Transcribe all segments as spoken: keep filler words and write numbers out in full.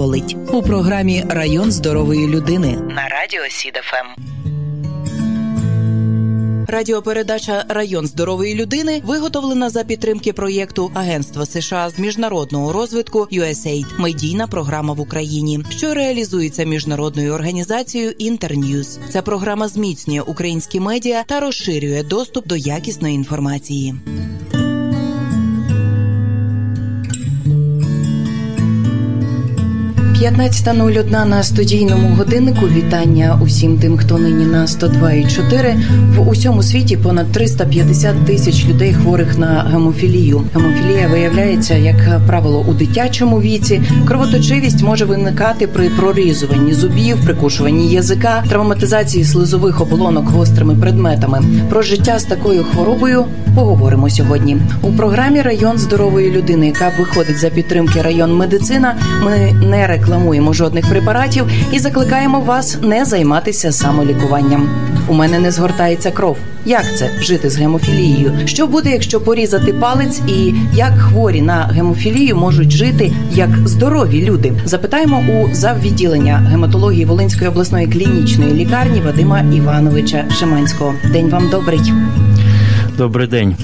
болить. У програмі «Район здорової людини» на радіо ес ай ді еф ем. Радіопередача «Район здорової людини» виготовлена за підтримки проєкту Агентства США з міжнародного розвитку ю ес ей ай ді «Медійна програма в Україні», що реалізується міжнародною організацією Internews. Ця програма зміцнює українські медіа та розширює доступ до якісної інформації. п'ятнадцята нуль одна на студійному годиннику. Вітання усім тим, хто нині на сто два і чотири. В усьому світі понад триста п'ятдесят тисяч людей хворих на гемофілію. Гемофілія виявляється, як правило, у дитячому віці. Кровоточивість може виникати при прорізуванні зубів, прикушуванні язика, травматизації слизових оболонок гострими предметами. Про життя з такою хворобою поговоримо сьогодні. У програмі «Район здорової людини», яка виходить за підтримки «Район медицина», ми не рекламуємо. Рекламуємо жодних препаратів і закликаємо вас не займатися самолікуванням. У мене не згортається кров. Як це – жити з гемофілією? Що буде, якщо порізати палець? І як хворі на гемофілію можуть жити як здорові люди? Запитаємо у заввідділення гематології Волинської обласної клінічної лікарні Вадима Івановича Шиманського. День вам добрий. Добрий день.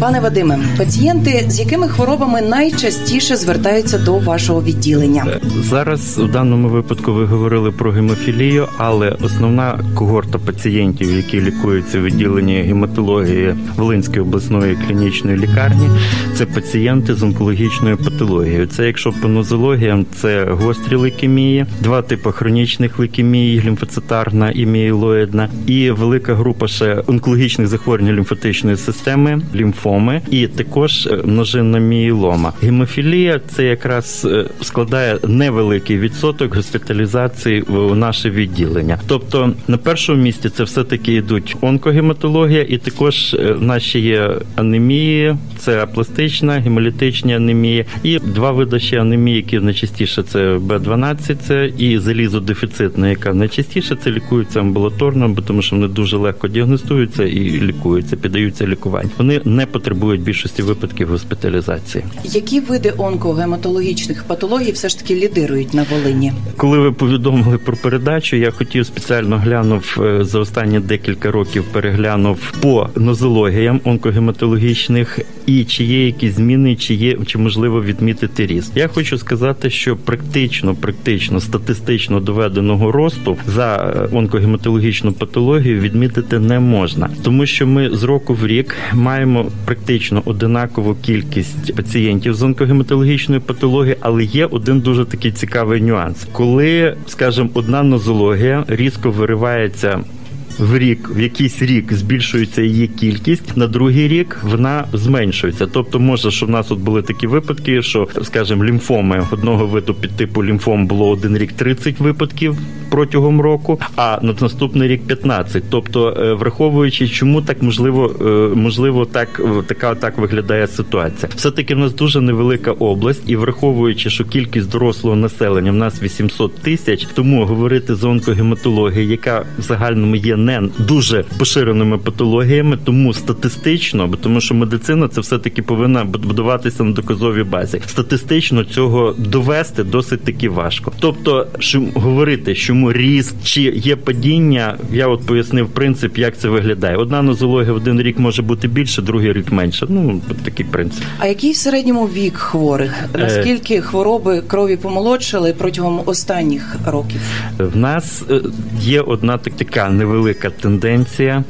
Пане Вадиме, пацієнти з якими хворобами найчастіше звертаються до вашого відділення? Зараз в даному випадку ви говорили про гемофілію, але основна когорта пацієнтів, які лікуються в відділенні гематології Волинської обласної клінічної лікарні, це пацієнти з онкологічною патологією. Це, якщо пенозологія, це гострі лейкемії, два типи хронічних лейкемій, лімфоцитарна і мієлоїдна, і велика група ще онкологічних захворювань лімфатичної системи, лімфоми, і також множинна мієлома. Гемофілія – це якраз складає невеликий відсоток госпіталізації у наше відділення. Тобто на першому місці це все-таки йдуть онкогематологія і також наші є анемії, це апластична, гемолітичні анемії і два види ще анемії, які найчастіше це Б дванадцять, це і залізодефіцитна, яка найчастіше це лікується амбулаторно, бо тому що вони дуже легко діагностуються і лікуються, піддаються лікуванню. Вони не потребують більшості випадків госпіталізації. Які види онкогематологічних патологій все ж таки лідирують на Волині? Коли ви повідомили про передачу, я хотів спеціально глянув за останні декілька років, переглянув по нозологіям онкогематологічних і чи є якісь зміни, чи є, чи можливо відмітити ріст. Я хочу сказати, що практично, практично статистично доведеного росту за онкогематологічну патологію відмітити не можна, тому що ми з року в рік маємо практично одинакову кількість пацієнтів з онкогематологічної патології, але є один дуже такий цікавий нюанс. Коли, скажімо, одна нозологія різко виривається в рік, в якийсь рік збільшується її кількість, на другий рік вона зменшується. Тобто, може, що в нас от були такі випадки, що, скажімо, лімфоми одного виду підтипу лімфом було один рік тридцять випадків протягом року, а на наступний рік п'ятнадцять. Тобто, враховуючи, чому так можливо, можливо, так така так виглядає ситуація. Все-таки в нас дуже невелика область, і враховуючи, що кількість дорослого населення в нас вісімсот тисяч, тому говорити з онкогематології, яка в загальному є не дуже поширеними патологіями, тому статистично, тому що медицина це все-таки повинна будуватися на доказовій базі. Статистично цього довести досить таки важко. Тобто, що говорити, чому ріст чи є падіння, я от пояснив принцип, як це виглядає. Одна нозологія один рік може бути більше, другий рік менше. Ну, такий принцип. А який в середньому вік хворих? Наскільки хвороби крові помолодшили протягом останніх років? В нас є одна така невелика велика тенденція,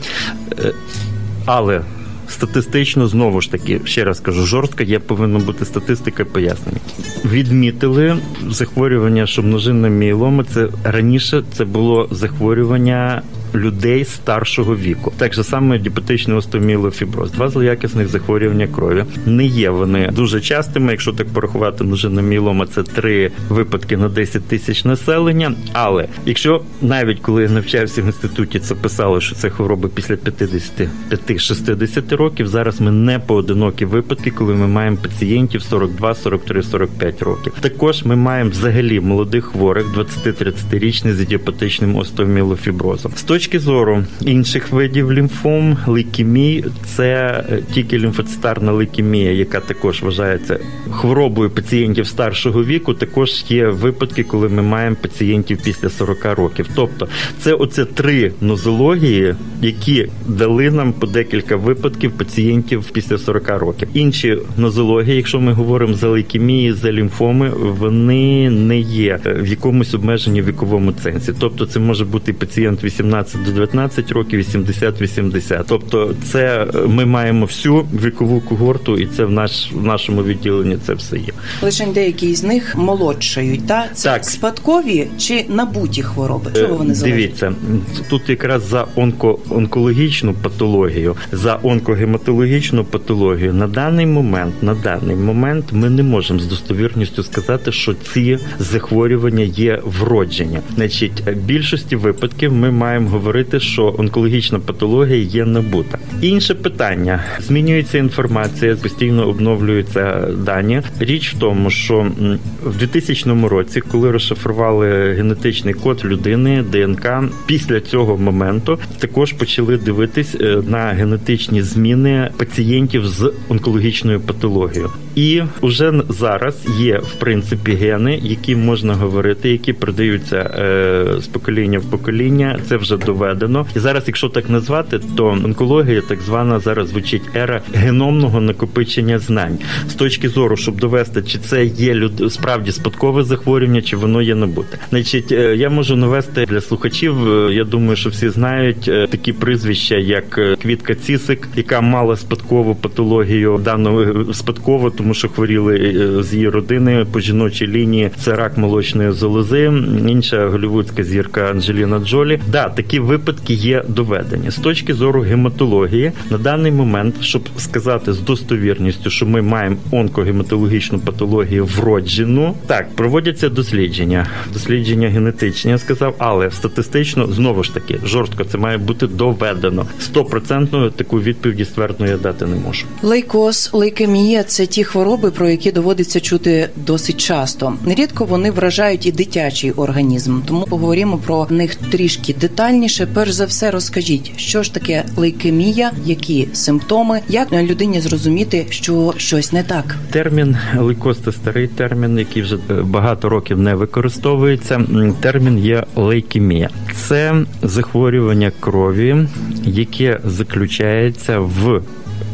але статистично, знову ж таки, ще раз кажу, жорстко, є повинна бути статистика пояснення. Відмітили захворювання, що множинна мієлома, це раніше це було захворювання людей старшого віку. Так же саме діабетичний остеоміелофіброз. Два злоякісних захворювання крові. Не є вони дуже частими, якщо так порахувати, ножинна міелома – це три випадки на десять тисяч населення. Але якщо навіть коли я навчався в інституті, це писало, що це хвороби після п'ятдесяти шістдесяти років, зараз ми не поодинокі випадки, коли ми маємо пацієнтів сорок два, сорок три, сорок п'ять років. Також ми маємо взагалі молодих хворих, двадцяти-тридцятирічних з діабетичним остеоміелофіброзом. З точки зору інших видів лімфом, лейкемій, це тільки лімфоцитарна лейкемія, яка також вважається хворобою пацієнтів старшого віку, також є випадки, коли ми маємо пацієнтів після сорока років. Тобто це оце три нозології, які дали нам по декілька випадків пацієнтів після сорока років. Інші нозології, якщо ми говоримо за лейкемії, за лімфоми, вони не є в якомусь обмеженні в віковому цензі. Тобто це може бути пацієнт вісімнадцять до дев'ятнадцяти років, вісімдесят-вісімдесят. Тобто це ми маємо всю вікову когорту, і це в наш в нашому відділенні це все є. Лишень деякі з них молодшають, та? Це так. Спадкові чи набуті хвороби? Чого вони залежать? Дивіться, тут якраз за онко, онкологічну патологію, за онкогематологічну патологію на даний момент, на даний момент ми не можемо з достовірністю сказати, що ці захворювання є вродження. Значить, в більшості випадків ми маємо говорити, що онкологічна патологія є набута. Інше питання. Змінюється інформація, постійно обновлюються дані. Річ в тому, що в двотисячному році, коли розшифрували генетичний код людини, ДНК, після цього моменту також почали дивитись на генетичні зміни пацієнтів з онкологічною патологією. І вже зараз є, в принципі, гени, які можна говорити, які передаються е, з покоління в покоління. Це вже доведено. І зараз, якщо так назвати, то онкологія так звана зараз звучить ера геномного накопичення знань. З точки зору, щоб довести, чи це є люд... справді спадкове захворювання, чи воно є набуте. Значить, е, я можу навести для слухачів, е, я думаю, що всі знають е, такі прізвища, як Квітка Цісик, яка мала спадкову патологію, дану спадкову, тому що хворіли з її родини по жіночій лінії, це рак молочної залози, інша голлівудська зірка Анжеліна Джолі. Да, такі випадки є доведені. З точки зору гематології, на даний момент, щоб сказати з достовірністю, що ми маємо онкогематологічну патологію вроджену, так, проводяться дослідження. Дослідження генетичні, я сказав, але статистично, знову ж таки, жорстко це має бути доведено. Стопроцентно таку відповідь ствердно я дати не можу. Лейкоз, лейкемія – це ті хвороби, про які доводиться чути досить часто. Нерідко вони вражають і дитячий організм, тому поговоримо про них трішки детальніше. Перш за все, розкажіть, що ж таке лейкемія, які симптоми, як людині зрозуміти, що щось не так? Термін лейкоз – це старий термін, який вже багато років не використовується. Термін є лейкемія. Це захворювання крові, яке заключається в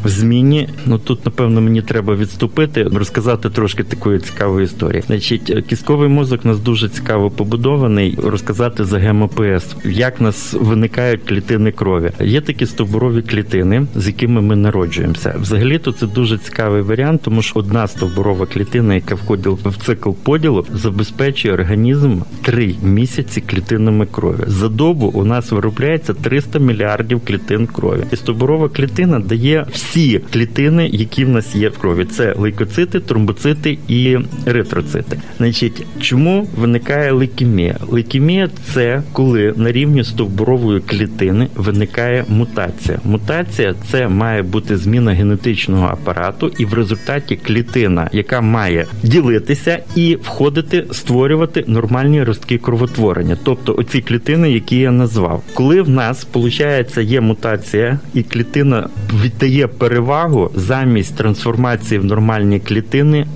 В зміні, ну тут, напевно, мені треба відступити, розказати трошки такої цікавої історії. Значить, кістковий мозок у нас дуже цікаво побудований, розказати за гемопоез, як в нас виникають клітини крові. Є такі стовбурові клітини, з якими ми народжуємося. Взагалі-то це дуже цікавий варіант, тому що одна стовбурова клітина, яка входила в цикл поділу, забезпечує організм три місяці клітинами крові. За добу у нас виробляється триста мільярдів клітин крові. І стовбурова клітина дає всі клітини, які в нас є в крові. Це лейкоцити, тромбоцити і еритроцити. Значить, чому виникає лейкемія? Лейкемія – це коли на рівні стовбурової клітини виникає мутація. Мутація – це має бути зміна генетичного апарату, і в результаті клітина, яка має ділитися і входити, створювати нормальні ростки кровотворення. Тобто оці клітини, які я назвав. Коли в нас, виходить, є мутація, і клітина віддає перевагу замість трансформації в нормальні клітини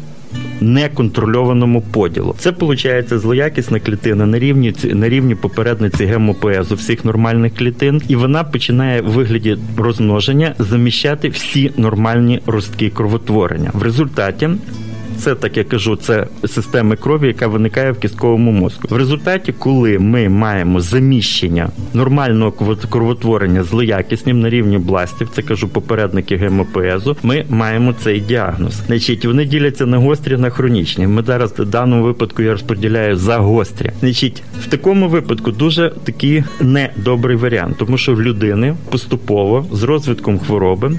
неконтрольованому поділу. Це, виходить, злоякісна клітина на рівні, на рівні попередниці гемопоезу всіх нормальних клітин, і вона починає в вигляді розмноження заміщати всі нормальні ростки кровотворення. В результаті це, так я кажу, це системи крові, яка виникає в кістковому мозку. В результаті, коли ми маємо заміщення нормального кровотворення злоякісним на рівні бластів, це, кажу, попередники гемопоезу, ми маємо цей діагноз. Значить, вони діляться на гострі, на хронічні. Ми зараз в даному випадку я розподіляю за гострі. Значить, в такому випадку дуже такий недобрий варіант, тому що в людини поступово з розвитком хвороби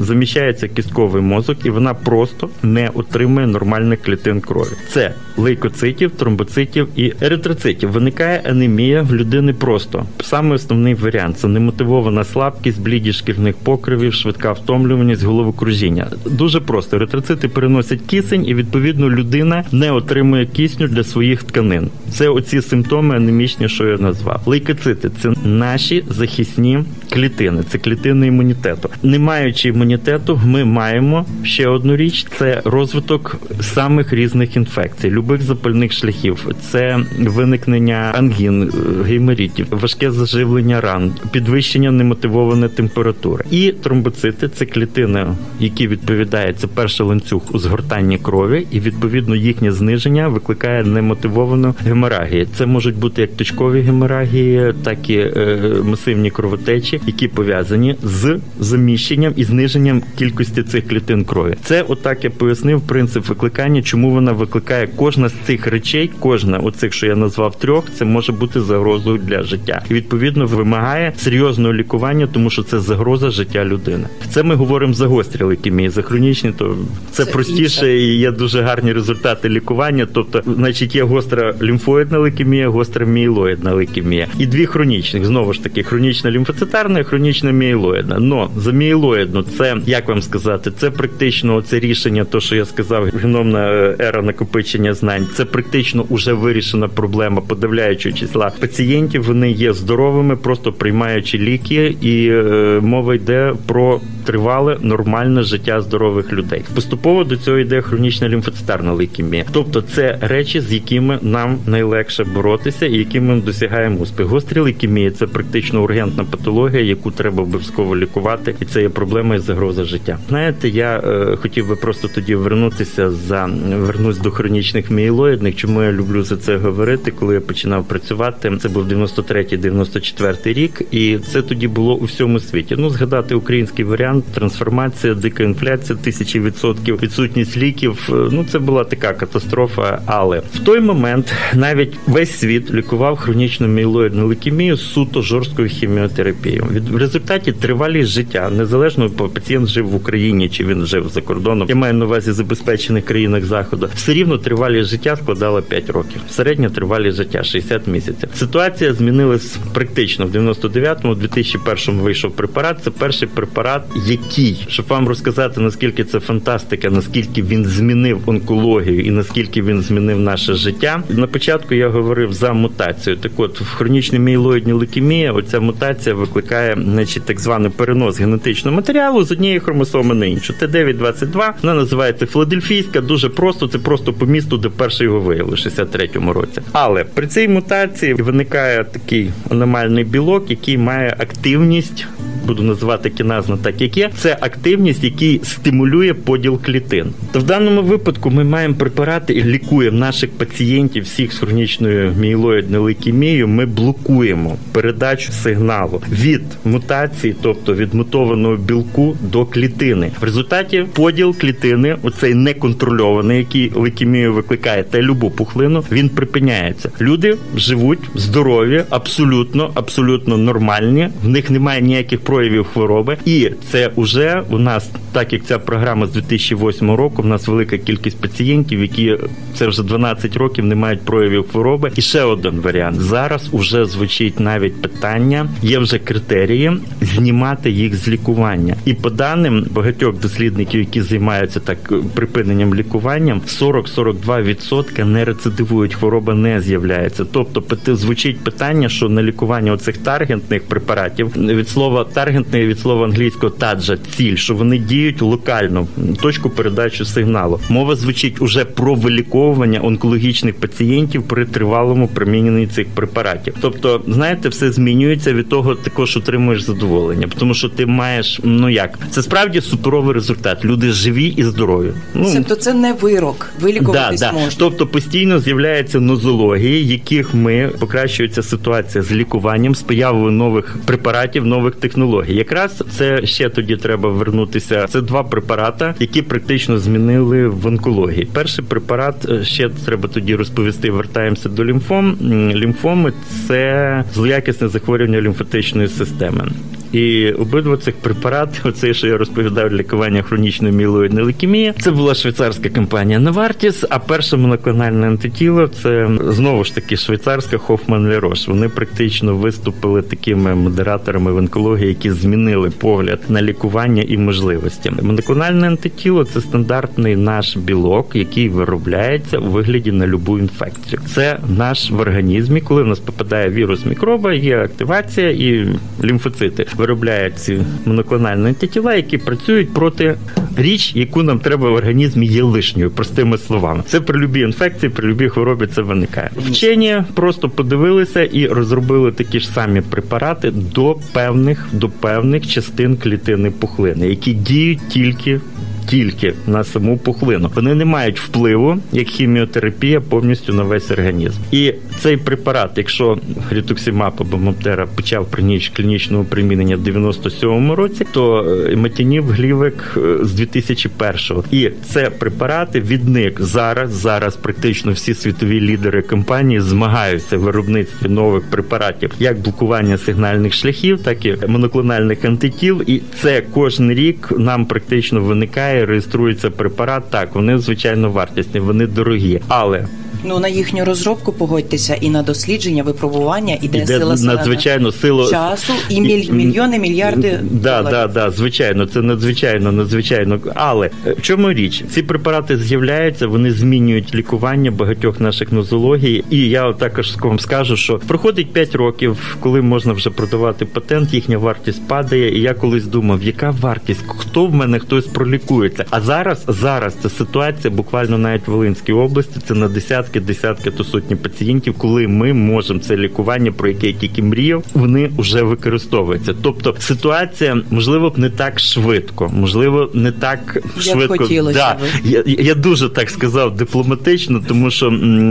заміщається кістковий мозок, і вона просто не отримує нормальних клітин крові. Це лейкоцитів, тромбоцитів і еритроцитів. Виникає анемія в людини просто. Саме основний варіант – це немотивована слабкість, блідість шкірних покривів, швидка втомлюваність, головокружіння. Дуже просто. Еритроцити переносять кисень, і, відповідно, людина не отримує кисню для своїх тканин. Це оці симптоми анемічні, що я назвав. Лейкоцити – це наші захисні клітини, це клітини імунітету. Не маючи імунітету, ми маємо ще одну річ – це розвиток самих різних інфекцій, любих запальних шляхів. Це виникнення ангін, гейморітів, важке заживлення ран, підвищення немотивованої температури. І тромбоцити – це клітини, які відповідають за перший ланцюг у згортанні крові, і, відповідно, їхнє зниження викликає немотивовану геморагію. Це можуть бути як точкові геморагії, так і е, масивні кровотечі, які пов'язані з заміщенням і зниженням кількості цих клітин крові. Це отак я пояснив принцип викликання, чому вона викликає кожна з цих речей, кожна оцих, що я назвав трьох, це може бути загрозою для життя. І, відповідно, вимагає серйозного лікування, тому що це загроза життя людини. Це ми говоримо за гострі лейкемії, за хронічні, то це, це простіше і є дуже гарні результати лікування. Тобто, значить, є гостра лімфоїдна лейкемія, гостра мієлоїдна лейкемія. І дві хронічних, знову ж таки, хронічна лімфоцитарна і хронічна мієлоїдна. Но за мієлоїдну це, як вам сказати, це практично це рішення, то, що я сказав, геномна ера накопичення знань, це практично вже вирішена проблема подавляючого числа пацієнтів, вони є здоровими, просто приймаючи ліки, і е, мова йде про тривале, нормальне життя здорових людей. Поступово до цього йде хронічна лімфоцитарна лейкемія. Тобто це речі, з якими нам найлегше боротися і якими ми досягаємо успіх. Гострі лейкемії – це практично ургентна патологія, яку треба обов'язково лікувати, і це є проблема із загроза життя. Знаєте, я е, хотів би просто тоді вернутися за вернусь до хронічних мієлоїдних. Чому я люблю за це говорити? Коли я починав працювати, це був дев'яносто третій дев'яносто четвертий рік, і це тоді було у всьому світі. Ну, згадати український варіант, трансформація, дика інфляція, тисячі відсотків, відсутність ліків. Ну, це була така катастрофа. Але в той момент навіть весь світ лікував хронічну мієлоїдну лейкемію суто жорсткою хіміотерапією. В результаті тривалість життя, незалежно пацієнт жив в Україні, чи він жив за кордоном, я маю на увазі забезпечених країнах Заходу, все рівно тривалість життя складала п'ять років. Середня тривалість життя – шістдесят місяців. Ситуація змінилась практично. В дев'яносто дев'ятому, дві тисячі першому вийшов препарат. Це перший препарат, який, щоб вам розказати, наскільки це фантастика, наскільки він змінив онкологію і наскільки він змінив наше життя. На початку я говорив за мутацію. Так от, в хронічній мієлоїдній лейкемії оця мутація викликає, значить, так званий перенос генетичного матеріалу з однієї хромосоми на іншу. Т дев'ять двадцять два, вона називається філадельфійська, дуже просто, це просто по місту, де перший його виявили в шістдесят третьому році. Але при цій мутації виникає такий аномальний білок, який має активність, буду називати кіназно так, як є, це активність, який стимулює поділ клітин. То в даному випадку ми маємо препарати і лікуємо наших пацієнтів всіх з хронічною мієлоїдною лейкемією, ми блокуємо передачу сигналу від мутації, тобто від мутованого білку до клітини. В результаті поділ клітини, оцей неконтрольований, який лейкемію викликає, та любу пухлину, він припиняється. Люди живуть здорові, абсолютно, абсолютно нормальні, в них немає ніяких проявів хвороби, і це уже у нас, так як ця програма з дві тисячі восьмого року, у нас велика кількість пацієнтів, які це вже дванадцять років не мають проявів хвороби. І ще один варіант. Зараз уже звучить навіть питання, є вже критерії знімати їх з лікування. І по даним багатьох дослідників, які займаються так припиненням лікуванням, сорок-сорок два відсотки не рецидивують, хвороба не з'являється. Тобто звучить питання, що на лікування оцих таргентних препаратів, від слова таргентних, таргентний від слова англійського таджа – ціль, що вони діють локально, точку передачі сигналу. Мова звучить уже про виліковування онкологічних пацієнтів при тривалому приміненні цих препаратів. Тобто, знаєте, все змінюється, від того також отримуєш задоволення, тому що ти маєш, ну як, це справді суперовий результат. Люди живі і здорові. Ну, тобто це не вирок, вилікуватись да, да. можна. Тобто постійно з'являються нозології, яких ми, покращується ситуація з лікуванням, з появою нових препаратів, нових технологій. Якраз це ще тоді треба вернутися. Це два препарати, які практично змінили в онкології. Перший препарат, ще треба тоді розповісти, вертаємося до лімфом. Лімфоми – це злоякісне захворювання лімфатичної системи. І обидва цих препарати, оце, що я розповідав, лікування хронічної міелоїдної лейкемії, це була швейцарська компанія Novartis, а перше моноклональне антитіло – це, знову ж таки, швейцарська Hoffmann-La Roche. Вони практично виступили такими модераторами в онкології, які змінили погляд на лікування і можливості. Моноклональне антитіло – це стандартний наш білок, який виробляється у вигляді на любу інфекцію. Це наш в організмі, коли в нас попадає вірус мікроба, є активація і лімфоцити виробляють ці моноклональні антитіла, які працюють проти річ, яку нам треба в організмі є лишньою, простими словами. Це при любій інфекції, при любій хворобі це виникає. Вчені просто подивилися і розробили такі ж самі препарати до певних, до певних частин клітини пухлини, які діють тільки тільки на саму пухлину. Вони не мають впливу, як хіміотерапія, повністю на весь організм. І цей препарат, якщо ритуксимаб або мабтера почав при ніч клінічного примінення в дев'яносто сьомому році, то іматиніб, глівек з дві тисячі першого. І це препарати від них зараз, зараз практично всі світові лідери компанії змагаються в виробництві нових препаратів, як блокування сигнальних шляхів, так і моноклональних антитіл. І це кожен рік нам практично виникає, реєструється препарат. Так, вони, звичайно, вартісні, вони дорогі, але... Ну, на їхню розробку, погодьтеся, і на дослідження, випробування, іде, іде сила надзвичайно сила... часу і міль... мільйони, мільярди да, доларів. Так, да, да, звичайно, це надзвичайно, надзвичайно. Але в чому річ? Ці препарати з'являються, вони змінюють лікування багатьох наших нозологій. І я також вам скажу, що проходить п'ять років, коли можна вже продавати патент, їхня вартість падає. І я колись думав, яка вартість? Хто в мене хтось пролікується? А зараз, зараз ця ситуація, буквально навіть в Волинській області, це на десятки десятки то сотні пацієнтів, коли ми можемо це лікування, про яке я тільки мріяв, вони вже використовуються. Тобто ситуація, можливо, не так швидко, можливо, не так швидко. Як хотілося да. я, я дуже так сказав дипломатично, тому що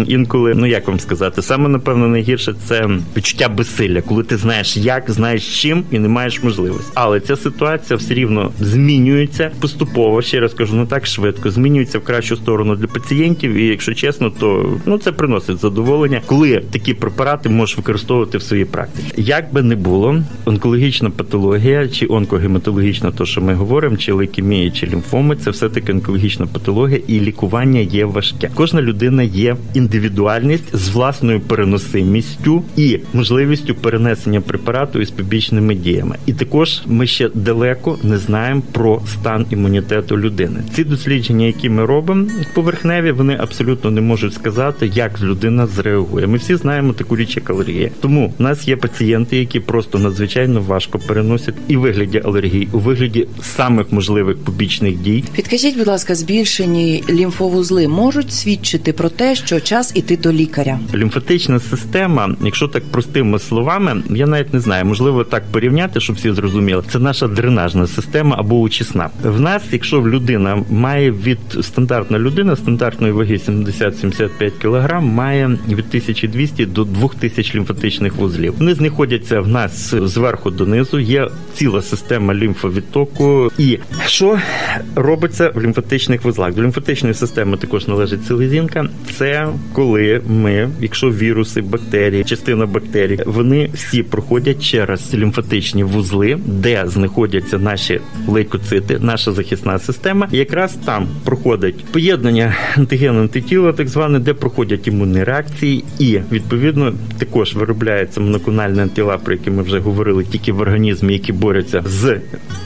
інколи, ну як вам сказати, саме, напевно, найгірше це відчуття безсилля, коли ти знаєш як, знаєш чим і не маєш можливості. Але ця ситуація все рівно змінюється поступово, ще раз кажу, не так швидко, змінюється в кращу сторону для пацієнтів і, якщо чесно, то ну, це приносить задоволення, коли такі препарати можеш використовувати в своїй практиці. Як би не було, онкологічна патологія, чи онкогематологічна, то, що ми говоримо, чи лейкемія, чи лімфоми, це все-таки онкологічна патологія, і лікування є важке. Кожна людина є індивідуальність з власною переносимістю і можливістю перенесення препарату із побічними діями. І також ми ще далеко не знаємо про стан імунітету людини. Ці дослідження, які ми робимо поверхневі, вони абсолютно не можуть сказати, як людина зреагує. Ми всі знаємо таку річ, як алергія. Тому в нас є пацієнти, які просто надзвичайно важко переносять і в вигляді алергії, у вигляді самих можливих побічних дій. Підкажіть, будь ласка, збільшені лімфовузли можуть свідчити про те, що час іти до лікаря? Лімфатична система, якщо так простими словами, я навіть не знаю, можливо так порівняти, щоб всі зрозуміли, це наша дренажна система або очисна. В нас, якщо людина має від стандартна людина, стандартної ваги сімдесят сімдесят п'ять кілограм, має від тисяча двісті до дві тисячі лімфатичних вузлів. Вони знаходяться в нас зверху донизу, є ціла система лімфовідтоку. І що робиться в лімфатичних вузлах? До лімфатичної системи також належить селезінка. Це коли ми, якщо віруси, бактерії, частина бактерій, вони всі проходять через лімфатичні вузли, де знаходяться наші лейкоцити, наша захисна система. І якраз там проходить поєднання антиген-антитіла, так зване, де проходять імунні реакції і, відповідно, також виробляються моноклональні антитіла, про які ми вже говорили, тільки в організмі, які борються з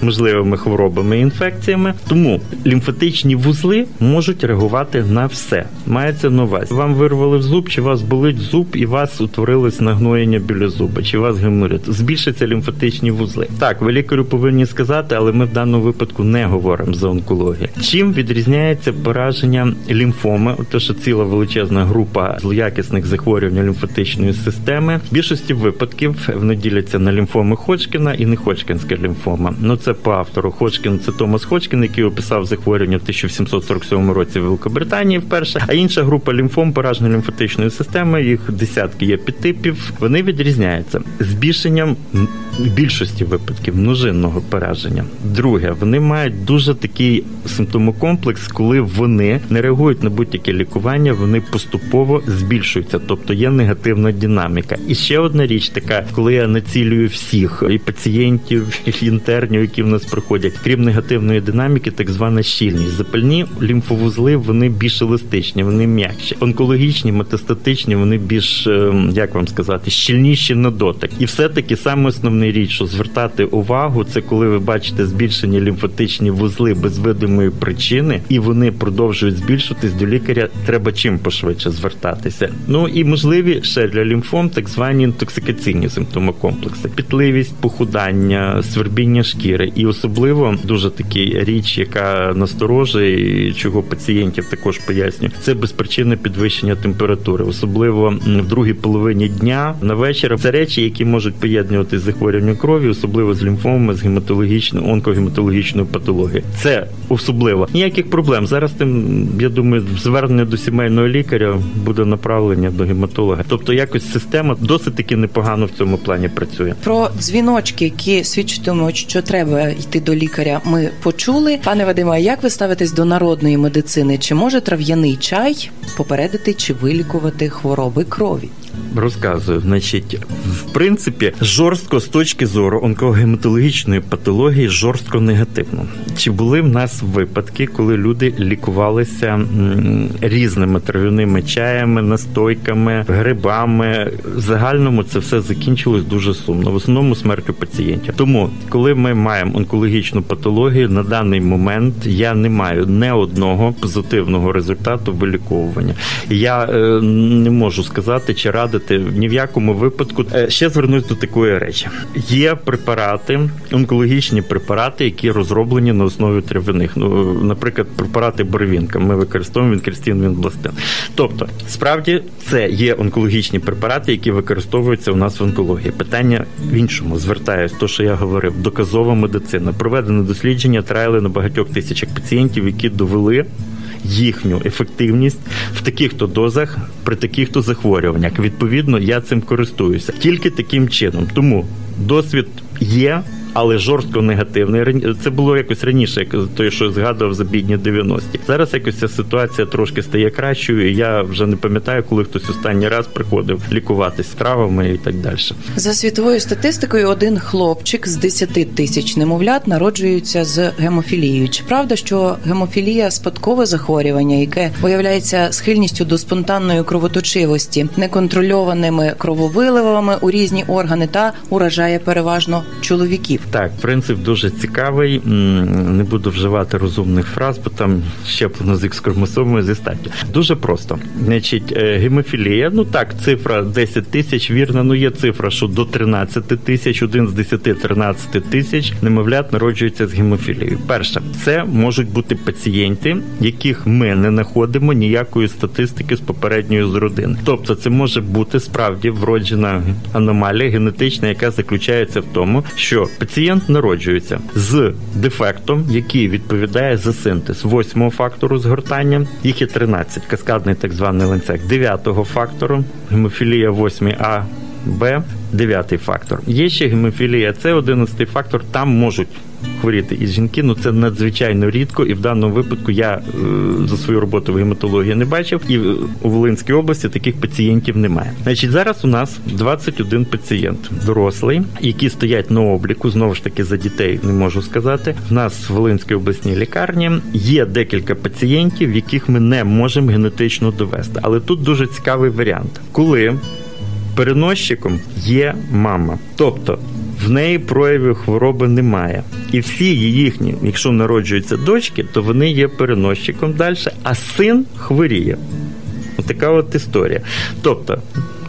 можливими хворобами і інфекціями. Тому лімфатичні вузли можуть реагувати на все. мається на увазі. Вам вирвали в зуб, чи вас болить зуб, і вас утворилось нагноєння біля зуба, чи вас геморит. Збільшаться лімфатичні вузли. Так, ви лікарю повинні сказати, але ми в даному випадку не говоримо за онкологію. Чим відрізняється пораження лімфоми, те, що ціла величезна група злоякісних захворювань лімфатичної системи. В більшості випадків вони діляться на лімфоми Ходжкіна і не Ходжкінська лімфома. Ну це по автору. Ходжкін – це Томас Ходжкін, який описав захворювання в тисяча сімсот сорок сьомому році в Великобританії вперше. А інша група лімфом пораження лімфатичної системи, їх десятки є підтипів, вони відрізняються збільшенням в більшості випадків множинного пораження. Друге, вони мають дуже такий симптомокомплекс, коли вони не реагують на будь-яке лікування, вони поступово збільшуються, тобто є негативна динаміка. І ще одна річ така, коли я націлюю всіх, і пацієнтів, і інтернів, які в нас проходять, крім негативної динаміки, так звана щільність. Запальні лімфовузли, вони більш еластичні, вони м'якші. Онкологічні, метастатичні, вони більш, як вам сказати, щільніші на дотик. І все-таки саме основне річ, що звертати увагу, це коли ви бачите збільшені лімфатичні вузли без видимої причини, і вони продовжують збільшуватись, до лікаря треба чим пошвидше звертатися. Ну і можливі ще для лімфом так звані інтоксикаційні симптомокомплекси. Пітливість, похудання, свербіння шкіри. І особливо дуже така річ, яка насторожує, чого пацієнтів також пояснюю, це безпричинне підвищення температури. Особливо в другій половині дня, на вечір. Це речі, які можуть поєднуватись з захворюваннями крові, особливо з лімфомами, з гематологічною, онкогематологічною патологією. Це особливо. Ніяких проблем. Зараз тим, я думаю, звернення до сімейного лікаря буде направлення до гематолога. Тобто якось система досить таки непогано в цьому плані працює. Про дзвіночки, які свідчитимуть, що треба йти до лікаря, ми почули. Пане Вадиме, як ви ставитесь до народної медицини? Чи може трав'яний чай попередити чи вилікувати хвороби крові? Розказую. Значить, в принципі, жорстко з точки зору онкогематологічної патології, жорстко негативно. Чи були в нас випадки, коли люди лікувалися різними трав'яними чаями, настойками, грибами? В загальному це все закінчилось дуже сумно, в основному смертю пацієнтів. Тому, коли ми маємо онкологічну патологію, на даний момент я не маю ні одного позитивного результату виліковування. Я е, не можу сказати, чи радити ні в якому випадку. Е, ще звернусь до такої речі. Є препарати, онкологічні препарати, які розроблені на основі трав'яних. Ну, наприклад, препарати Барвінка. Ми використовуємо вінкерстін, вінбластин. Тобто, справді, це є онкологічні препарати, які використовуються у нас в онкології. Питання в іншому. Звертаюсь, то, що я говорив, доказова медицина. Проведено дослідження, трайли на багатьох тисячах пацієнтів, які довели їхню ефективність в таких-то дозах, при таких-то захворюваннях. Відповідно, я цим користуюся. Тільки таким чином. Тому досвід є, але жорстко негативний. Це було якось раніше, як той, що згадував за бідні дев'яності. Зараз якось ця ситуація трошки стає кращою, і я вже не пам'ятаю, коли хтось останній раз приходив лікуватись травами і так далі. За світовою статистикою, один хлопчик з десяти тисяч немовлят народжується з гемофілією. Чи правда, що гемофілія – спадкове захворювання, яке виявляється схильністю до спонтанної кровоточивості, неконтрольованими крововиливами у різні органи та уражає переважно чоловіків? Так, принцип дуже цікавий, не буду вживати розумних фраз, бо там щеплено з ікс-хромосомою, зі статтю. Дуже просто. Значить, гемофілія, ну так, цифра десять тисяч, вірно, ну є цифра, що до тринадцяти тисяч, один з десяти-тринадцяти тисяч немовлят народжується з гемофілією. Перше, це можуть бути пацієнти, яких ми не знаходимо ніякої статистики з попередньої з родини. Тобто це може бути справді вроджена аномалія генетична, яка заключається в тому, що пацієнт народжується з дефектом, який відповідає за синтез восьмого фактору згортання, їх є тринадцять, каскадний так званий ланцюг, дев'ятого фактору, гемофілія восьмий А, Б, дев'ятий фактор. Є ще гемофілія С, одинадцятий фактор, там можуть хворіти і жінки, ну це надзвичайно рідко, і в даному випадку я е, за свою роботу в гематології не бачив, і у Волинській області таких пацієнтів немає. Значить, зараз у нас двадцять один пацієнт дорослий, які стоять на обліку, знову ж таки за дітей не можу сказати. У нас в Волинській обласній лікарні є декілька пацієнтів, яких ми не можемо генетично довести. Але тут дуже цікавий варіант. Коли переносчиком є мама, тобто в неї проявів хвороби немає. І всі їхні, якщо народжуються дочки, то вони є переносчиком далі, а син хворіє. Отака от історія. Тобто,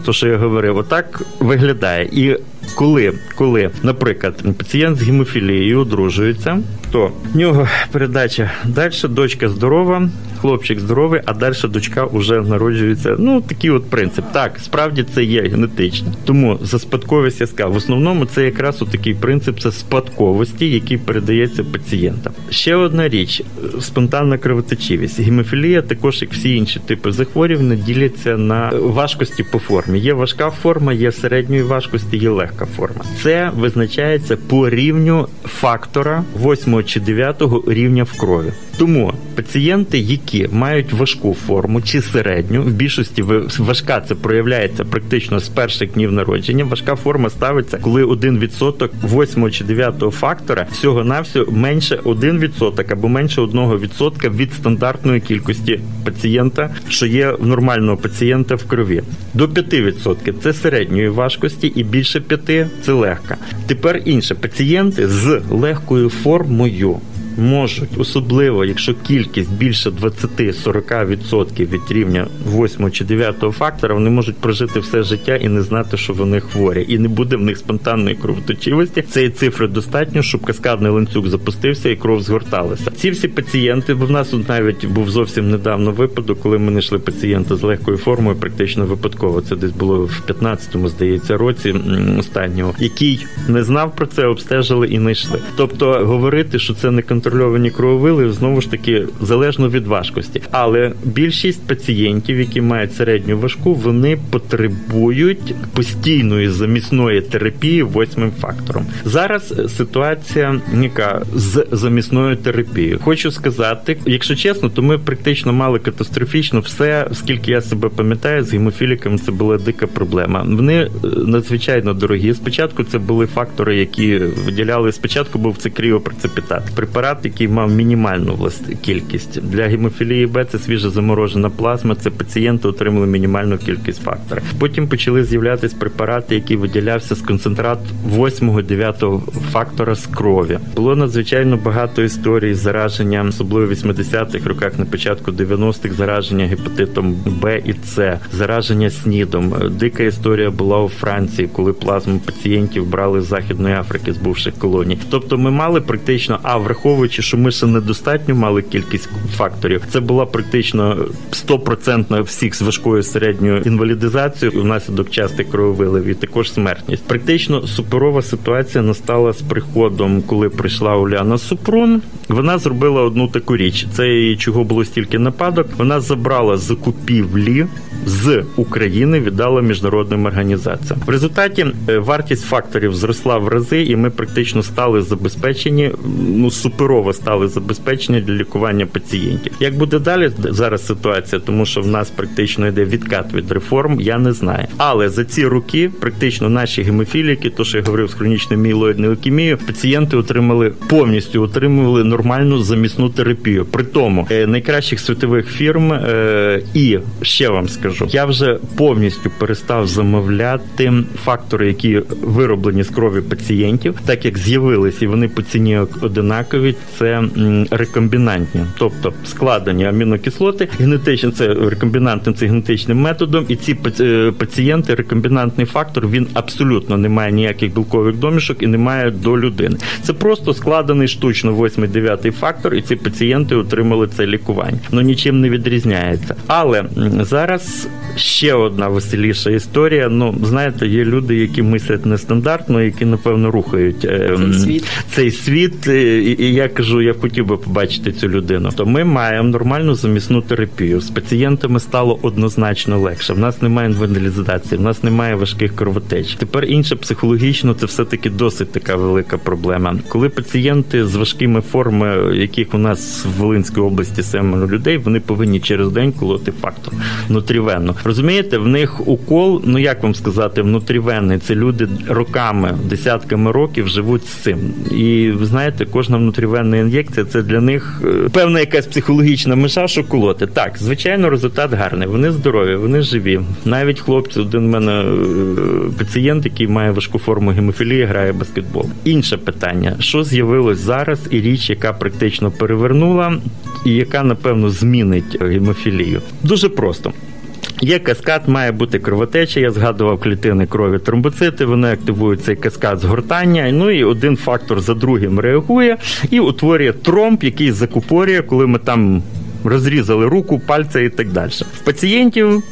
то, що я говорив, отак виглядає. І коли, коли, наприклад, пацієнт з гемофілією одружується, то в нього передача далі, дочка здорова, хлопчик здоровий, а далі дочка вже народжується. Ну, такий от принцип. Так, справді це є генетично. Тому за спадковість я сказав. В основному це якраз отакий принцип, це спадковості, який передається пацієнтам. Ще одна річ – спонтанна кровотечивість. Гемофілія також, як всі інші типи захворювань, діляться на важкості по формі. Є важка форма, є середньої важкості, є легка форма. Це визначається по рівню фактора восьмого чи дев'ятого рівня в крові. Тому пацієнти, які мають важку форму чи середню, в більшості важка це проявляється практично з перших днів народження, важка форма ставиться, коли один відсоток восьмого чи дев'ятого фактора всього-навсього менше один відсоток або менше один відсоток від стандартної кількості пацієнта, що є в нормального пацієнта в крові. До п'ять відсотків це середньої важкості і більше п'яти відсотків це легка. Тепер інше, пацієнти з легкою формою можуть, особливо якщо кількість більше двадцять-сорок відсотків від рівня восьмого чи дев'ятого фактора, вони можуть прожити все життя і не знати, що вони хворі. І не буде в них спонтанної кровоточивості. Цієї цифри достатньо, щоб каскадний ланцюг запустився і кров згорталася. Ці всі пацієнти, бо в нас навіть був зовсім недавно випадок, коли ми знайшли пацієнта з легкою формою, практично випадково. Це десь було в п'ятнадцятому, здається, році останнього, який не знав про це, обстежили і знайшли. Тобто говорити, що це не контролюється, контрольовані крововили, знову ж таки, залежно від важкості. Але більшість пацієнтів, які мають середню важку, вони потребують постійної замісної терапії восьмим фактором. Зараз ситуація яка з замісною терапією. Хочу сказати, якщо чесно, то ми практично мали катастрофічно все, скільки я себе пам'ятаю, з гемофіліками це була дика проблема. Вони надзвичайно дорогі. Спочатку це були фактори, які виділяли. Спочатку був це кріопрецепітат. Препарат, який мав мінімальну власне кількість. Для гемофілії Б це свіжа заморожена плазма, це пацієнти отримали мінімальну кількість факторів. Потім почали з'являтись препарати, які виділявся з концентрат восьмого-дев'ятого фактора з крові. Було надзвичайно багато історій зараження, особливо в вісімдесятих роках, на початку дев'яностих, зараження гепатитом Б і С, зараження снідом. Дика історія була у Франції, коли плазму пацієнтів брали з Західної Африки, з бувших колоній. Тобто ми мали практично, а враховуючи, що ми ще недостатньо мали кількість факторів. Це була практично сто відсотків всіх з важкою середньою інвалідизацією внаслідок частих крововилів і також смертність. Практично суперова ситуація настала з приходом, коли прийшла Уляна Супрун. Вона зробила одну таку річ. Це її чого було стільки нападок. Вона забрала закупівлі з України, віддала міжнародним організаціям. В результаті вартість факторів зросла в рази, і ми практично стали забезпечені, ну, супер стали забезпечені для лікування пацієнтів. Як буде далі зараз ситуація, тому що в нас практично йде відкат від реформ, я не знаю. Але за ці роки практично наші гемофіліки, то, що я говорив з хронічною мієлоїдною лейкемією, пацієнти отримали, повністю отримували нормальну замісну терапію. При тому найкращих світових фірм, і ще вам скажу, я вже повністю перестав замовляти фактори, які вироблені з крові пацієнтів, так як з'явились і вони по ціні одинакові, це рекомбінантні, тобто складені амінокислоти, генетичні, це рекомбінантним, це генетичним методом, і ці пацієнти, рекомбінантний фактор, він абсолютно не має ніяких білкових домішок і не має до людини. Це просто складений штучно восьмий-дев'ятий фактор, і ці пацієнти отримали це лікування. Ну, нічим не відрізняється. Але зараз ще одна веселіша історія. Ну, знаєте, є люди, які мислять нестандартно, які, напевно, рухають е, цей світ. Цей світ е, і я Я кажу, я хотів би побачити цю людину. То ми маємо нормальну замісну терапію. З пацієнтами стало однозначно легше. В нас немає інвалідизації, в нас немає важких кровотеч. Тепер інше психологічно, це все-таки досить така велика проблема. Коли пацієнти з важкими формами, яких у нас в Волинській області семеро людей, вони повинні через день колоти фактор внутрівенно. Розумієте, в них укол, ну як вам сказати, внутрівенний. Це люди роками, десятками років живуть з цим. І ви знаєте, кожна внутрівенна інтравенна ін'єкція – це для них певна якась психологічна межа, що колоти. Так, звичайно, результат гарний. Вони здорові, вони живі. Навіть хлопці, один в мене пацієнт, який має важку форму гемофілії, грає в баскетбол. Інше питання, що з'явилось зараз і річ, яка практично перевернула і яка, напевно, змінить гемофілію. Дуже просто. Є каскад, має бути кровотеча, я згадував клітини крові, тромбоцити, вони активують цей каскад згортання, ну і один фактор за другим реагує і утворює тромб, який закупорює, коли ми там розрізали руку, пальця і так далі. В пацієнтів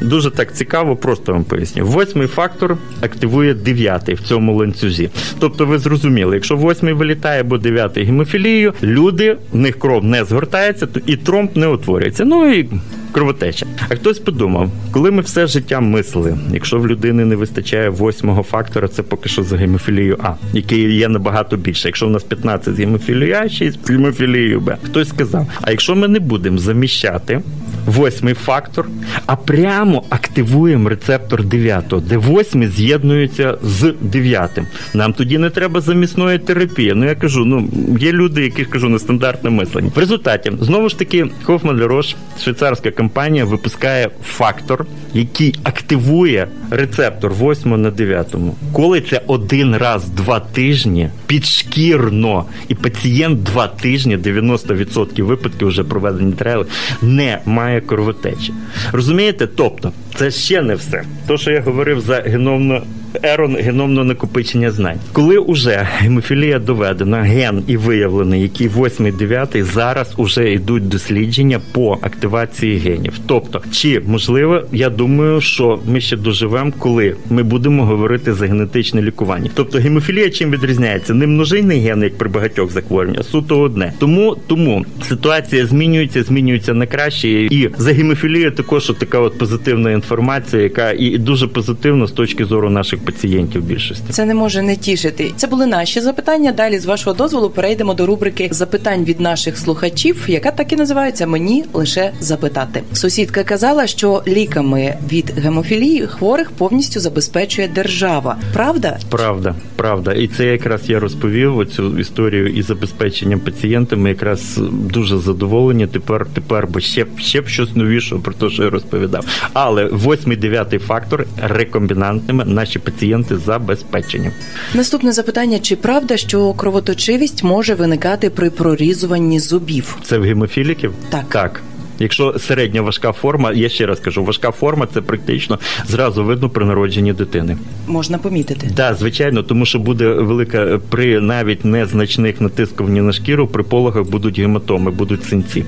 дуже так цікаво, просто вам поясню. Восьмий фактор активує дев'ятий в цьому ланцюжі. Тобто ви зрозуміли, якщо восьмий вилітає або дев'ятий гемофілію, люди, в них кров не згортається і тромб не утворюється. Ну і кровотеча. А хтось подумав, коли ми все життя мислили, якщо в людини не вистачає восьмого фактора, це поки що за гемофілію А, який є набагато більше. Якщо в нас п'ятнадцять з гемофілією А, шість з гемофілією Б. Хтось сказав, а якщо ми не будемо заміщати восьмий фактор, а прямо активуємо рецептор дев'ятого, де восьмий з'єднується з дев'ятим. Нам тоді не треба замісної терапії. Ну я кажу, ну є люди, яких кажу нестандартне мислення. В результаті, знову ж таки, Hoffmann-La Roche, швейцарська компанія, випускає фактор, який активує рецептор восьмого на дев'ятому. Колиться один раз в два тижні підшкірно, і пацієнт два тижні, дев'яносто відсотків випадків вже проведені трейли, не має кровотечі. Розумієте? Тобто, це ще не все. То, що я говорив за геномно еру геномного накопичення знань. Коли уже гемофілія доведена, ген і виявлений, який восьмий-дев'ятий, зараз уже йдуть дослідження по активації генів. Тобто, чи можливо, я думаю, що ми ще доживемо, коли ми будемо говорити за генетичне лікування. Тобто, гемофілія чим відрізняється? Не множинний ген, як при багатьох захворюваннях, а суто одне. Тому, тому ситуація змінюється, змінюється на краще. І за гемофілією також така от позитивна інформація, яка і дуже позитивна з точки зору наших пацієнтів більшості. Це не може не тішити. Це були наші запитання. Далі, з вашого дозволу, перейдемо до рубрики запитань від наших слухачів, яка так і називається «Мені лише запитати». Сусідка казала, що ліками від гемофілії хворих повністю забезпечує держава. Правда? Правда, правда. І це якраз я розповів оцю історію із забезпеченням пацієнтами. Якраз дуже задоволені тепер, тепер, бо ще, ще б щось новішого про те, що я розповідав. Але восьмий-дев'ятий фактор рекомбінантними наші пацієнти пацієнти забезпечені. Наступне запитання. Чи правда, що кровоточивість може виникати при прорізуванні зубів? Це в гемофіліків? Так. Так. Якщо середня важка форма, я ще раз кажу, важка форма – це практично зразу видно при народженні дитини. Можна помітити. Так, да, звичайно, тому що буде велика, при навіть незначних натискуванні на шкіру, при пологах будуть гематоми, будуть синці.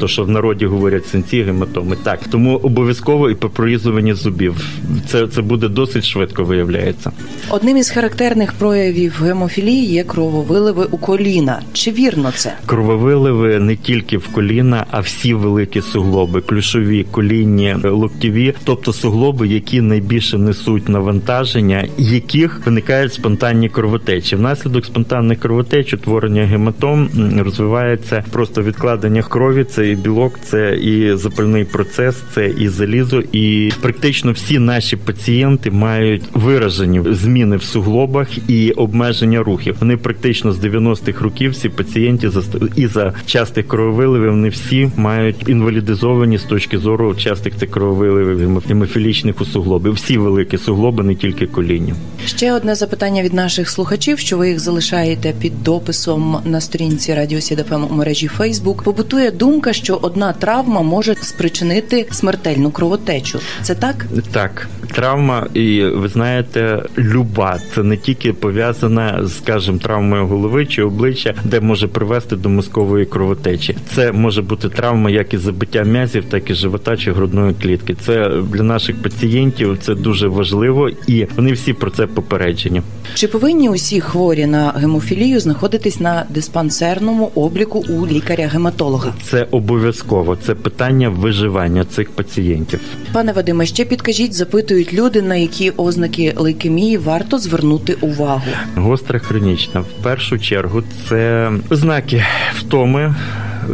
То, що в народі говорять синці, гематоми. Так, тому обов'язково і по прорізуванні зубів. Це, це буде досить швидко виявляється. Одним із характерних проявів гемофілії є крововиливи у коліна. Чи вірно це? Крововиливи не тільки в коліна, а всі великі суглоби. Ключові, колінні, локтєві. Тобто суглоби, які найбільше несуть навантаження, яких виникають спонтанні кровотечі. Внаслідок спонтанних кровотеч, утворення гематом, розвивається просто відкладення крові. Це і білок, це і запальний процес, це і залізо, і практично всі наші пацієнти мають виражені зміни в суглобах і обмеження рухів. Вони практично з дев'яностих років всі пацієнти і за частих крововиливів, вони всі мають інвалідизовані з точки зору частих цих крововиливів гемофілічних у суглобів. Всі великі суглоби, не тільки колінні. Ще одне запитання від наших слухачів, що ви їх залишаєте під дописом на сторінці Радіо сі ай ді еф ем у мережі Facebook. Побутує думка, що одна травма може спричинити смертельну кровотечу. Це так? Так. Травма, і ви знаєте, люба. Це не тільки пов'язана, скажімо, травмою голови чи обличчя, де може привести до мозкової кровотечі. Це може бути травма як і забиття м'язів, так і живота чи грудної клітки. Це для наших пацієнтів це дуже важливо, і вони всі про це попереджені. Чи повинні усі хворі на гемофілію знаходитись на диспансерному обліку у лікаря-гематолога? Це обов'язково. Це питання виживання цих пацієнтів. Пане Вадиме, ще підкажіть, запитують люди, на які ознаки лейкемії варто звернути увагу. Гостра хронічна. В першу чергу це ознаки втоми,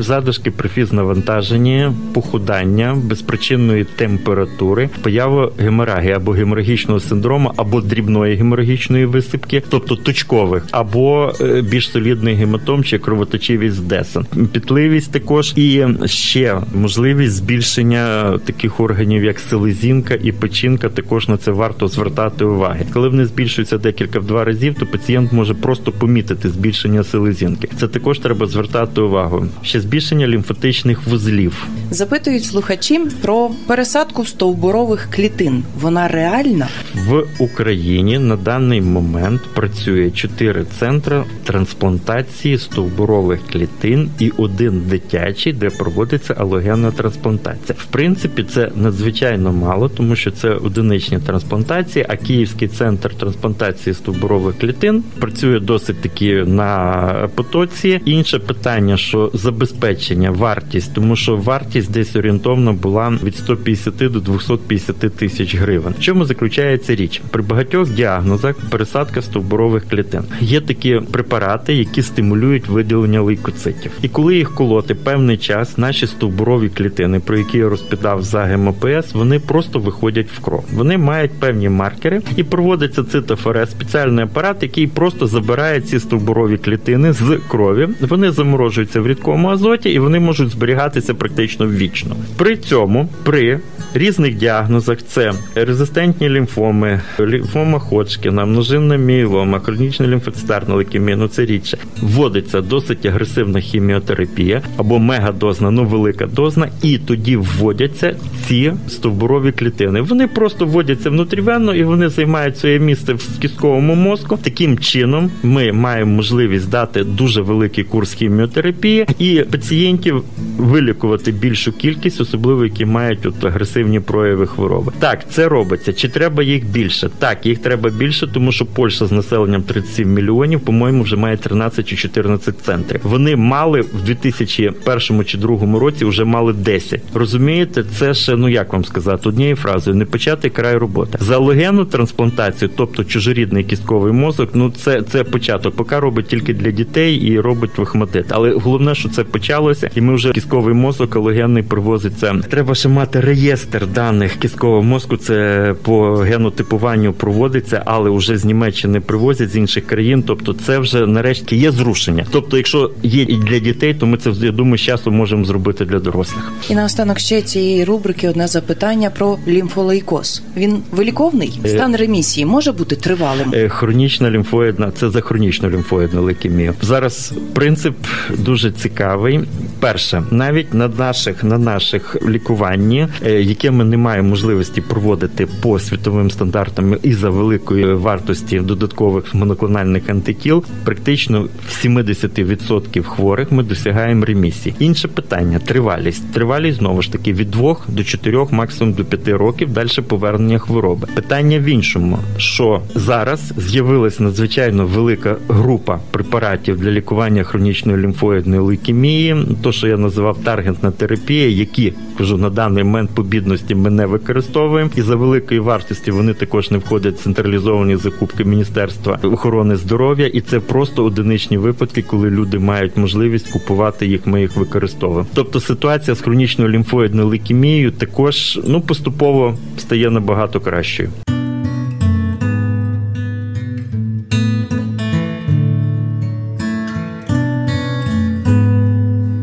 задишки при фізнавантаженні, похудання, безпричинної температури, поява геморагії або геморагічного синдрому, або дрібної геморагічної висипки, тобто точкових, або більш солідний гематом чи кровоточивість десен. Пітливість також і ще можливість збільшення таких органів, як селезінка і печінка, також на це варто звертати уваги. Коли вони збільшуються декілька в два разів, то пацієнт може просто помітити збільшення селезінки. Це також треба звертати увагу. Ще збільшення лімфатичних вузлів. Запитують слухачі про пересадку стовбурових клітин. Вона реальна? В Україні на даний момент працює чотири центри трансплантації стовбурових клітин і один дитячий, де проводиться алогенна трансплантація. В принципі, це надзвичайно мало, тому що це одиничні трансплантації, а Київський центр трансплантації стовбурових клітин працює досить таки на потоці. Інше питання, що забезпечення, вартість, тому що вартість десь орієнтовно була від сто п'ятдесят до двохсот п'ятдесяти тисяч гривень. В чому заключається річ? При багатьох діагнозах пересадка стовбурових клітин. Є такі препарати, які стимулюють виділення лейкоцитів. І коли їх колоти певний час, наші стовбурові клітини, про які я розповідав за гемопс, вони просто виходять в кров. Вони мають певні маркери і проводиться цитофорез, спеціальний апарат, який просто забирає ці стовбурові клітини з крові. Вони заморожуються в рідкому азоті і вони можуть зберігатися практично вічно. При цьому, при різних діагнозах, це резистентні лімфоми, лімфома Ходжкіна, множинна мієлома, хронічна лімфоцитарна лейкемія, ну це рідше, вводиться досить агресивна хіміотерапія або мегадозна, ну велика дозна, і тоді вводяться ці стовбурові клітини. Вони просто вводяться внутрівенно і вони займають своє місце в кістковому мозку. Таким чином ми маємо можливість дати дуже великий курс хіміотерапії і пацієнтів вилікувати більшу кількість, особливо які мають от агресивні прояви хвороби. Так, це робиться. Чи треба їх більше? Так, їх треба більше, тому що Польща з населенням тридцять сім мільйонів, по-моєму, вже має тринадцять чи чотирнадцять центрів. Вони мали в дві тисячі першому чи другому році вже мали десять. Розумієте, це ще, ну як вам сказати, однією фразою, не початий край роботи. За алогенну трансплантацію, тобто чужорідний кістковий мозок, ну це, це початок. Поки робить тільки для дітей і робить вихматит. Але головне, що це почалося, і ми вже кістковий мозок алогенний привозиться. Треба ще мати реєстр даних кісткового мозку, це по генотипуванню проводиться, але вже з Німеччини привозять, з інших країн, тобто це вже нарешті є зрушення. Тобто якщо є і для дітей, то ми це, я думаю, з часом можемо зробити для дорослих. І наостанок ще цієї рубрики одне запитання про лімфолейкоз. Він виліковний? Стан ремісії може бути тривалим? Хронічна лімфоїдна, це за хронічну лімфоїдну лейкемію. Зараз принцип дуже цікавий. Перше, навіть на наших, на наших лікуванні, яке ми не маємо можливості проводити по світовим стандартам і за великої вартості додаткових моноклональних антитіл, практично в сімдесят відсотків хворих ми досягаємо ремісії. Інше питання – тривалість. Тривалість, знову ж таки, від двох до чотирьох, максимум до п'яти років, далі повернення хвороби. Питання в іншому, що зараз з'явилась надзвичайно велика група препаратів для лікування хронічної лімфоїдної лейкемії, то, що я називав таргентна терапія, які, кажу, на даний момент по бідності ми не використовуємо, і за великої вартості вони також не входять в централізовані закупки Міністерства охорони здоров'я, і це просто одиничні випадки, коли люди мають можливість купувати їх, ми їх використовуємо. Тобто ситуація з хронічною лімфоїдною лейкемією також, ну, поступово стає набагато кращою.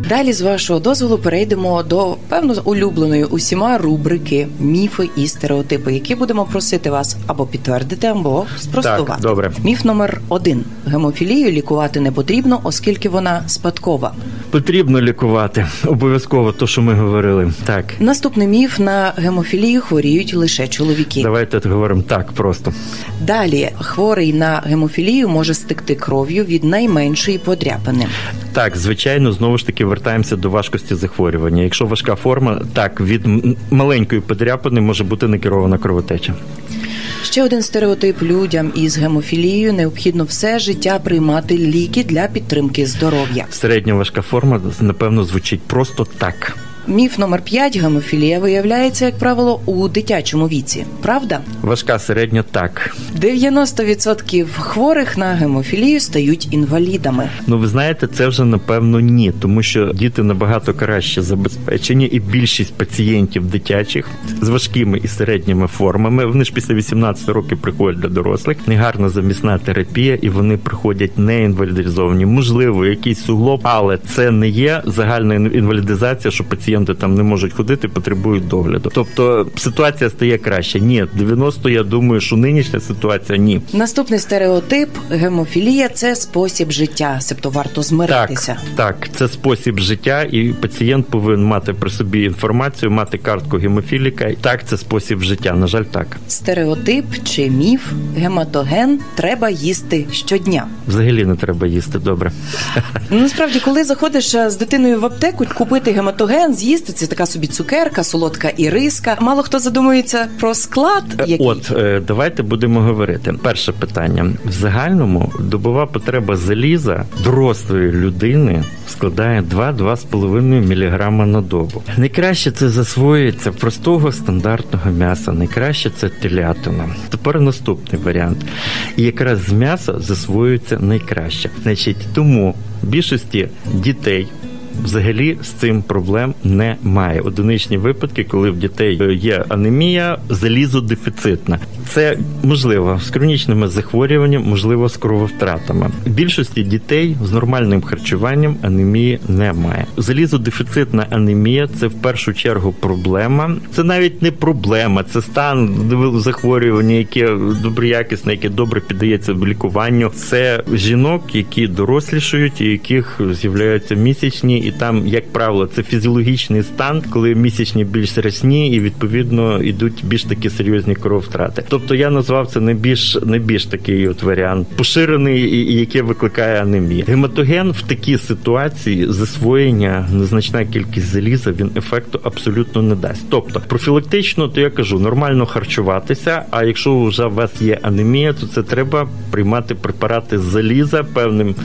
Далі, з вашого дозволу, перейдемо до, певно, улюбленої усіма рубрики «Міфи і стереотипи», які будемо просити вас або підтвердити, або спростувати. Так, добре. Міф номер один. Гемофілію лікувати не потрібно, оскільки вона спадкова. Потрібно лікувати. Обов'язково, то, що ми говорили. Так. Наступний міф. На гемофілію хворіють лише чоловіки. Давайте говоримо так просто. Далі. Хворий на гемофілію може стекти кров'ю від найменшої подряпини. Так, звичайно, знову ж таки, вертаємося до важкості захворювання. Якщо важка форма, так, від маленької подряпини може бути некерована кровотеча. Ще один стереотип. Людям із гемофілією необхідно все життя приймати ліки для підтримки здоров'я. Середньо важка форма, напевно, звучить просто так. Міф номер п'ять. Гемофілія виявляється, як правило, у дитячому віці. Правда? Важка середня – так. дев'яносто відсотків хворих на гемофілію стають інвалідами. Ну, ви знаєте, це вже, напевно, ні. Тому що діти набагато краще забезпечені, і більшість пацієнтів дитячих з важкими і середніми формами, вони ж після вісімнадцяти років приходять до дорослих, негарна замісна терапія, і вони приходять неінвалідизовані. Можливо, якийсь суглоб, але це не є загальна інвалідизація, що пацієнт там не можуть ходити, потребують догляду. Тобто ситуація стає краще. Ні, дев'яносто, я думаю, що нинішня ситуація ні. Наступний стереотип – гемофілія – це спосіб життя, себто варто змиритися. Так, так, це спосіб життя, і пацієнт повинен мати при собі інформацію, мати картку гемофіліка. Так, це спосіб життя, на жаль, так. Стереотип чи міф – гематоген треба їсти щодня. Взагалі не треба їсти, добре. Ну, насправді, коли заходиш з дитиною в аптеку купити гематоген, з'їсти, це така собі цукерка, солодка іриска. Мало хто задумується про склад, який... От, давайте будемо говорити. Перше питання. В загальному добова потреба заліза дорослої людини складає два-два з половиною міліграма на добу. Найкраще це засвоюється простого стандартного м'яса, найкраще це телятина. Тепер наступний варіант. І якраз з м'яса засвоюється найкраще. Значить, тому більшості дітей взагалі з цим проблем немає. Одиничні випадки, коли в дітей є анемія, залізодефіцитна. Це можливо з хронічними захворюваннями, можливо з крововтратами. В більшості дітей з нормальним харчуванням анемії немає. Залізодефіцитна анемія – це в першу чергу проблема. Це навіть не проблема, це стан захворювання, яке доброякісне, яке добре піддається лікуванню. Це жінок, які дорослішують і яких з'являються місячні. І там, як правило, це фізіологічний стан, коли місячні більш рясні і, відповідно, йдуть більш такі серйозні крововтрати. Тобто я назвав це найбільш, найбільш такий от варіант, поширений, і, і який викликає анемію. Гематоген в такій ситуації засвоєння, незначна кількість заліза, він ефекту абсолютно не дасть. Тобто профілактично, то я кажу, нормально харчуватися, а якщо вже у вас є анемія, то це треба приймати препарати з заліза певним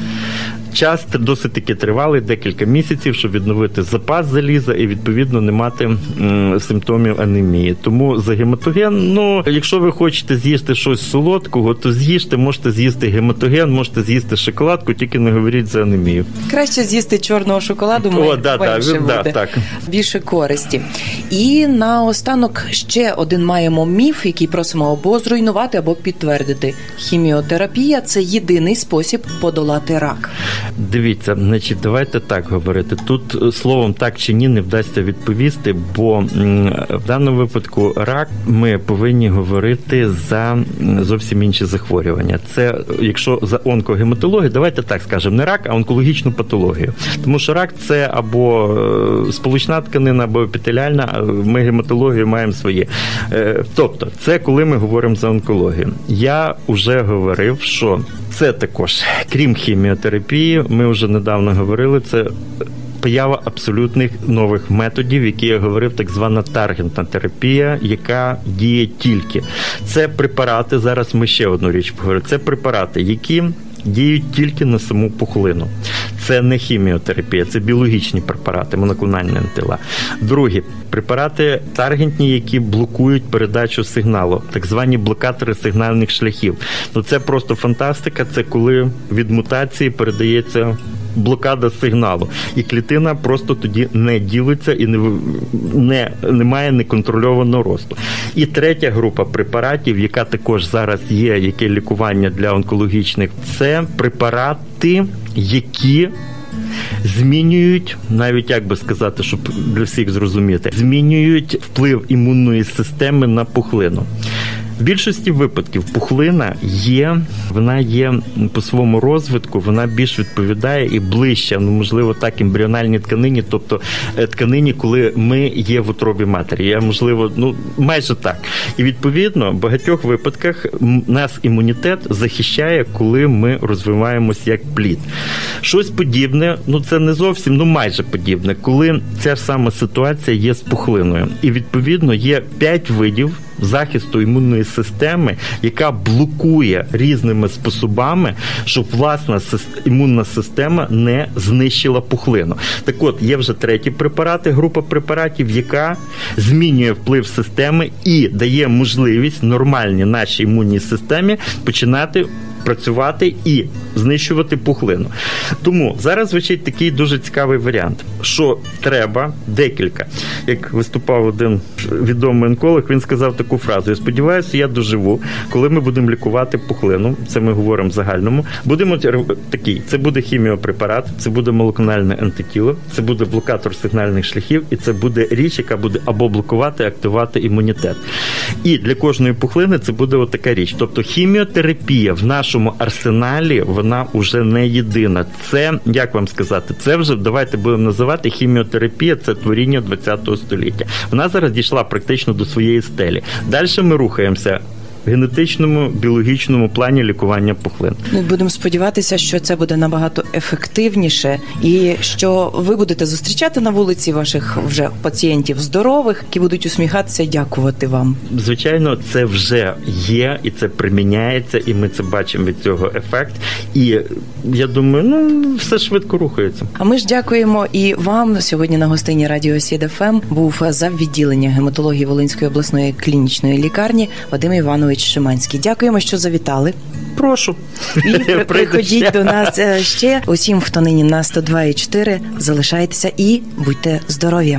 час, досить таки тривалий, декілька місяців, щоб відновити запас заліза і, відповідно, не мати м, симптомів анемії. Тому за гематоген, ну, якщо ви хочете з'їсти щось солодкого, то з'їжте, можете з'їсти гематоген, можете з'їсти шоколадку, тільки не говоріть за анемію. Краще з'їсти чорного шоколаду, ми О, да, менше да, буде да, так. більше користі. І наостанок ще один маємо міф, який просимо або зруйнувати, або підтвердити. Хіміотерапія – це єдиний спосіб подолати рак. Дивіться, значить, давайте так говорити. Тут словом так чи ні не вдасться відповісти, бо в даному випадку рак ми повинні говорити за зовсім інші захворювання. Це, якщо за онкогематологію, давайте так скажемо, не рак, а онкологічну патологію. Тому що рак – це або сполучна тканина, або епітеліальна, ми гематологію маємо своє. Тобто, це коли ми говоримо за онкологію. Я вже говорив, що це також, крім хіміотерапії, ми вже недавно говорили, це поява абсолютних нових методів, які я говорив, так звана таргентна терапія, яка діє тільки. Це препарати, зараз ми ще одну річ поговоримо, це препарати, які діють тільки на саму пухлину. Це не хіміотерапія, це біологічні препарати, моноклональні антитіла. Другі препарати таргентні, які блокують передачу сигналу, так звані блокатори сигнальних шляхів. Ну це просто фантастика, це коли від мутації передається блокада сигналу, і клітина просто тоді не ділиться і не, не, не має неконтрольованого росту. І третя група препаратів, яка також зараз є, яке лікування для онкологічних, це препарати, які змінюють, навіть як би сказати, щоб для всіх зрозуміти, змінюють вплив імунної системи на пухлину. В більшості випадків пухлина є, вона є по своєму розвитку, вона більш відповідає і ближче, ну, можливо, так, ембріональній тканині, тобто тканині, коли ми є в утробі матері. Я, можливо, ну, майже так. І, відповідно, в багатьох випадках нас імунітет захищає, коли ми розвиваємось як плід. Щось подібне, ну, це не зовсім, ну, майже подібне, коли ця ж сама ситуація є з пухлиною. І, відповідно, є п'ять видів захисту імунної системи, яка блокує різними способами, щоб власна імунна система не знищила пухлину. Так от, є вже треті препарати, група препаратів, яка змінює вплив системи і дає можливість нормальній нашій імунній системі починати працювати і знищувати пухлину. Тому зараз звучить такий дуже цікавий варіант, що треба декілька. Як виступав один відомий онколог, він сказав таку фразу: я сподіваюся, я доживу, коли ми будемо лікувати пухлину, це ми говоримо в загальному, будемо такий, це буде хіміопрепарат, це буде молекулярне антитіло, це буде блокатор сигнальних шляхів і це буде річ, яка буде або блокувати, активувати імунітет. І для кожної пухлини це буде отака річ. Тобто хіміотерапія в нашому арсеналі, вона вже не єдина. Це, як вам сказати, це вже, давайте будемо називати, хіміотерапія, це творіння ХХ століття. Вона зараз дійшла практично до своєї стелі. Далі ми рухаємося в генетичному, біологічному плані лікування пухлин. Ми будемо сподіватися, що це буде набагато ефективніше і що ви будете зустрічати на вулиці ваших вже пацієнтів здорових, які будуть усміхатися і дякувати вам. Звичайно, це вже є і це приміняється, і ми це бачимо від цього ефект. І я думаю, ну, все швидко рухається. А ми ж дякуємо і вам. Сьогодні на гостині радіо ес ай ді еф ем був заввідділення гематології Волинської обласної клінічної лікарні Вадим Іванович Шиманський. Дякуємо, що завітали. Прошу. І приходіть до нас ще. Усім, хто нині на сто два і чотири, залишайтеся і будьте здорові.